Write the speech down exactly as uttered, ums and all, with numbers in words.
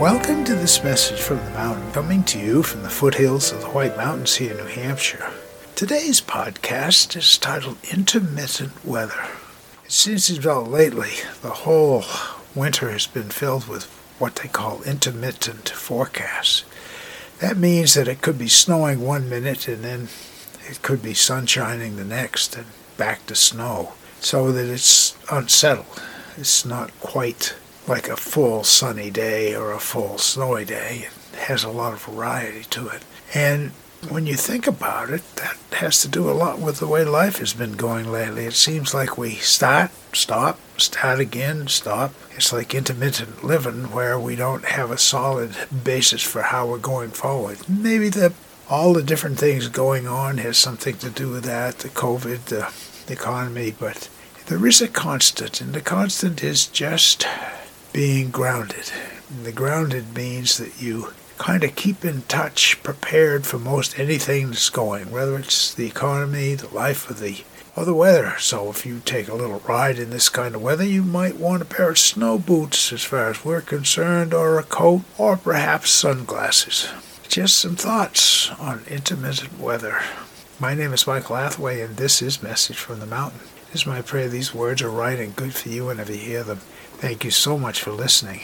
Welcome to this message from the mountain, coming to you from the foothills of the White Mountains here in New Hampshire. Today's podcast is titled Intermittent Weather. It seems to develop lately. The whole winter has been filled with what they call intermittent forecasts. That means that it could be snowing one minute and then it could be sunshining the next and back to snow, so that it's unsettled. It's not quite like a full sunny day or a full snowy day. It has a lot of variety to it. And when you think about it, that has to do a lot with the way life has been going lately. It seems like we start, stop, start again, stop. It's like intermittent living where we don't have a solid basis for how we're going forward. Maybe the all the different things going on has something to do with that, the COVID, the, the economy, but there is a constant, and the constant is just being grounded. And the grounded means that you kind of keep in touch, prepared for most anything that's going, whether it's the economy, the life, or the, or the weather. So if you take a little ride in this kind of weather, you might want a pair of snow boots, as far as we're concerned, or a coat, or perhaps sunglasses. Just some thoughts on intermittent weather. My name is Michael Athway, and this is Message from the Mountain. It is my prayer these words are right and good for you whenever you hear them. Thank you so much for listening.